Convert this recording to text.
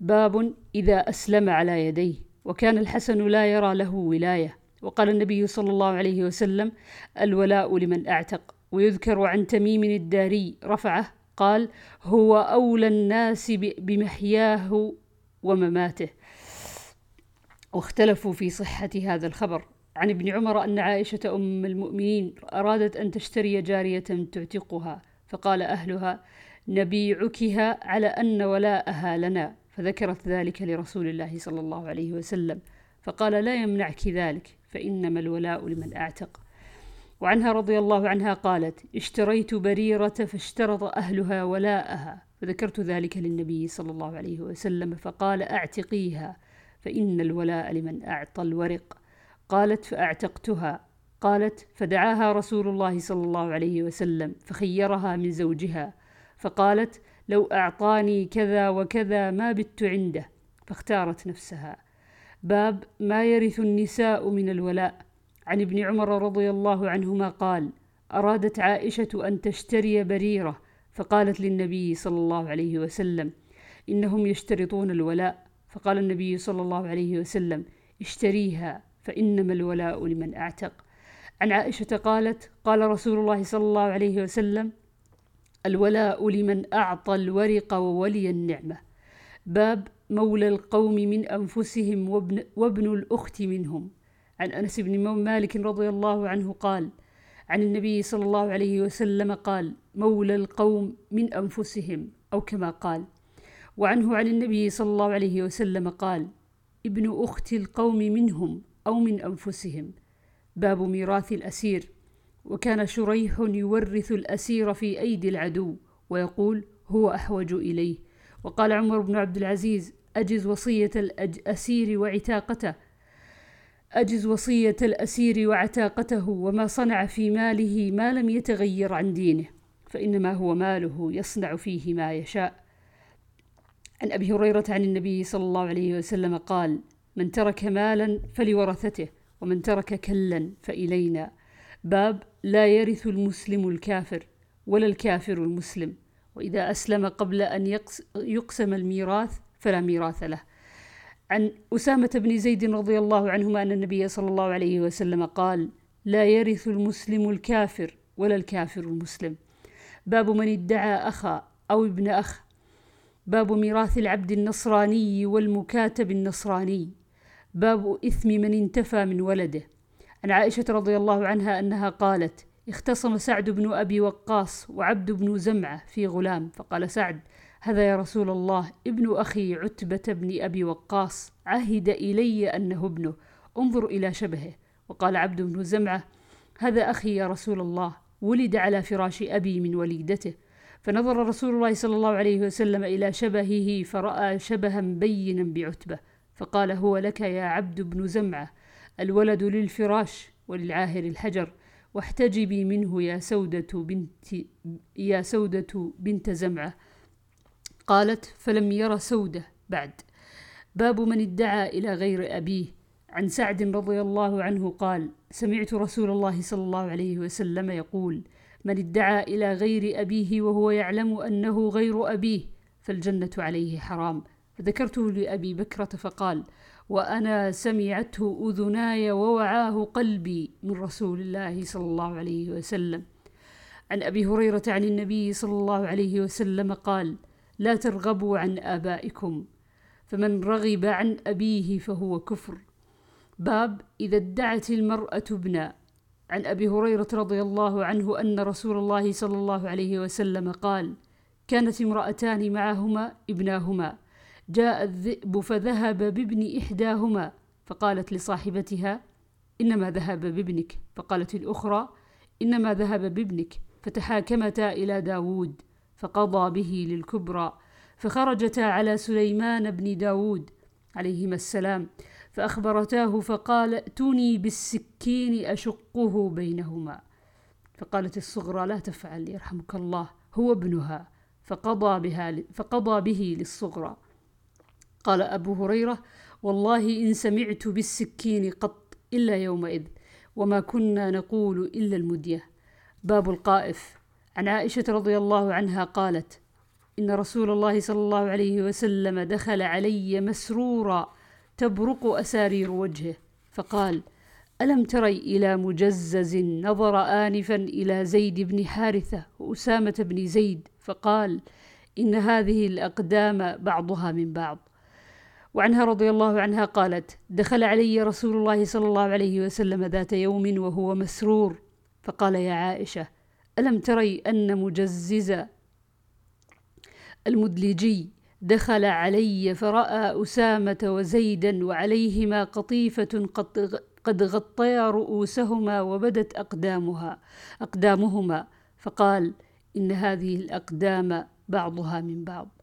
باب إذا أسلم على يديه، وكان الحسن لا يرى له ولاية. وقال النبي صلى الله عليه وسلم: الولاء لمن أعتق. ويذكر عن تميم الداري رفعه قال: هو أولى الناس بمحياه ومماته. واختلفوا في صحة هذا الخبر. عن ابن عمر أن عائشة أم المؤمنين أرادت أن تشتري جارية تعتقها، فقال أهلها: نبيعكها على أن ولاءها لنا، فذكرت ذلك لرسول الله صلى الله عليه وسلم، فقال: لا يمنعك ذلك، فإنما الولاء لمن أعتق. وعنها رضي الله عنها قالت: اشتريت بريرة فاشترط أهلها ولاءها، فذكرت ذلك للنبي صلى الله عليه وسلم، فقال: أعتقيها، فإن الولاء لمن أعطى الورق. قالت: فأعتقتها. قالت: فدعاها رسول الله صلى الله عليه وسلم فخيرها من زوجها، فقالت: لو أعطاني كذا وكذا ما بت عنده، فاختارت نفسها. باب ما يرث النساء من الولاء. عن ابن عمر رضي الله عنهما قال: أرادت عائشة أن تشتري بريرة، فقالت للنبي صلى الله عليه وسلم: إنهم يشترطون الولاء، فقال النبي صلى الله عليه وسلم: اشتريها، فإنما الولاء لمن أعتق. عن عائشة قالت: قال رسول الله صلى الله عليه وسلم: الولاء لمن أعطى الورق وولي النعمة. باب مولى القوم من أنفسهم وابن الأخت منهم. عن أنس بن مالك رضي الله عنه قال: عن النبي صلى الله عليه وسلم قال: مولى القوم من أنفسهم، أو كما قال. وعنه عن النبي صلى الله عليه وسلم قال: ابن أخت القوم منهم أو من أنفسهم. باب ميراث الأسير. وكان شريح يورث الأسير في أيدي العدو ويقول: هو أحوج إليه. وقال عمر بن عبد العزيز: أجز وصية الأسير وعتاقته، وما صنع في ماله ما لم يتغير عن دينه، فإنما هو ماله يصنع فيه ما يشاء. عن أبي هريرة عن النبي صلى الله عليه وسلم قال: من ترك مالا فلورثته، ومن ترك كلا فإلينا. باب لا يرث المسلم الكافر ولا الكافر المسلم، وإذا أسلم قبل أن يقسم الميراث فلا ميراث له. عن أسامة بن زيد رضي الله عنهما أن النبي صلى الله عليه وسلم قال: لا يرث المسلم الكافر ولا الكافر المسلم. باب من ادعى أخا أو ابن أخ. باب ميراث العبد النصراني والمكاتب النصراني. باب إثم من انتفى من ولده. عن عائشة رضي الله عنها أنها قالت: اختصم سعد بن أبي وقاص وعبد بن زمعة في غلام، فقال سعد: هذا يا رسول الله ابن أخي عتبة بن أبي وقاص، عهد إلي أنه ابنه، انظر إلى شبهه. وقال عبد بن زمعة: هذا أخي يا رسول الله، ولد على فراش أبي من وليدته. فنظر رسول الله صلى الله عليه وسلم إلى شبهه فرأى شبها بينا بعتبة، فقال: هو لك يا عبد بن زمعة، الولد للفراش وللعاهر الحجر، واحتجبي منه يا سودة بنت زمعة. قالت: فلم ير سودة بعد. باب من ادعى إلى غير أبيه. عن سعد رضي الله عنه قال: سمعت رسول الله صلى الله عليه وسلم يقول: من ادعى إلى غير أبيه وهو يعلم أنه غير أبيه فالجنة عليه حرام. فذكرته لأبي بكرة فقال: وأنا سمعته أذناي ووعاه قلبي من رسول الله صلى الله عليه وسلم. عن أبي هريرة عن النبي صلى الله عليه وسلم قال: لا ترغبوا عن آبائكم، فمن رغب عن أبيه فهو كفر. باب إذا ادعت المرأة ابنا. عن أبي هريرة رضي الله عنه أن رسول الله صلى الله عليه وسلم قال: كانت امرأتان معهما ابناهما، جاء الذئب فذهب بابن إحداهما، فقالت لصاحبتها: إنما ذهب بابنك، فقالت الأخرى: إنما ذهب بابنك، فتحاكمتا إلى داود فقضى به للكبرى، فخرجتا على سليمان بن داود عليهما السلام فأخبرتاه، فقال: ائتوني بالسكين أشقه بينهما. فقالت الصغرى: لا تفعل يرحمك الله، هو ابنها، فقضى به للصغرى. قال أبو هريرة: والله إن سمعت بالسكين قط إلا يومئذ، وما كنا نقول إلا المدية. باب القائف. عن عائشة رضي الله عنها قالت: إن رسول الله صلى الله عليه وسلم دخل علي مسرورا تبرق أسارير وجهه فقال: ألم تري إلى مجزز نظر آنفا إلى زيد بن حارثة وأسامة بن زيد فقال: إن هذه الأقدام بعضها من بعض. وعنها رضي الله عنها قالت: دخل علي رسول الله صلى الله عليه وسلم ذات يوم وهو مسرور فقال: يا عائشة، ألم تري أن مجزز المدلجي دخل علي فرأى أسامة وزيدا وعليهما قطيفة قد غطيا رؤوسهما وبدت أقدامهما فقال: إن هذه الأقدام بعضها من بعض.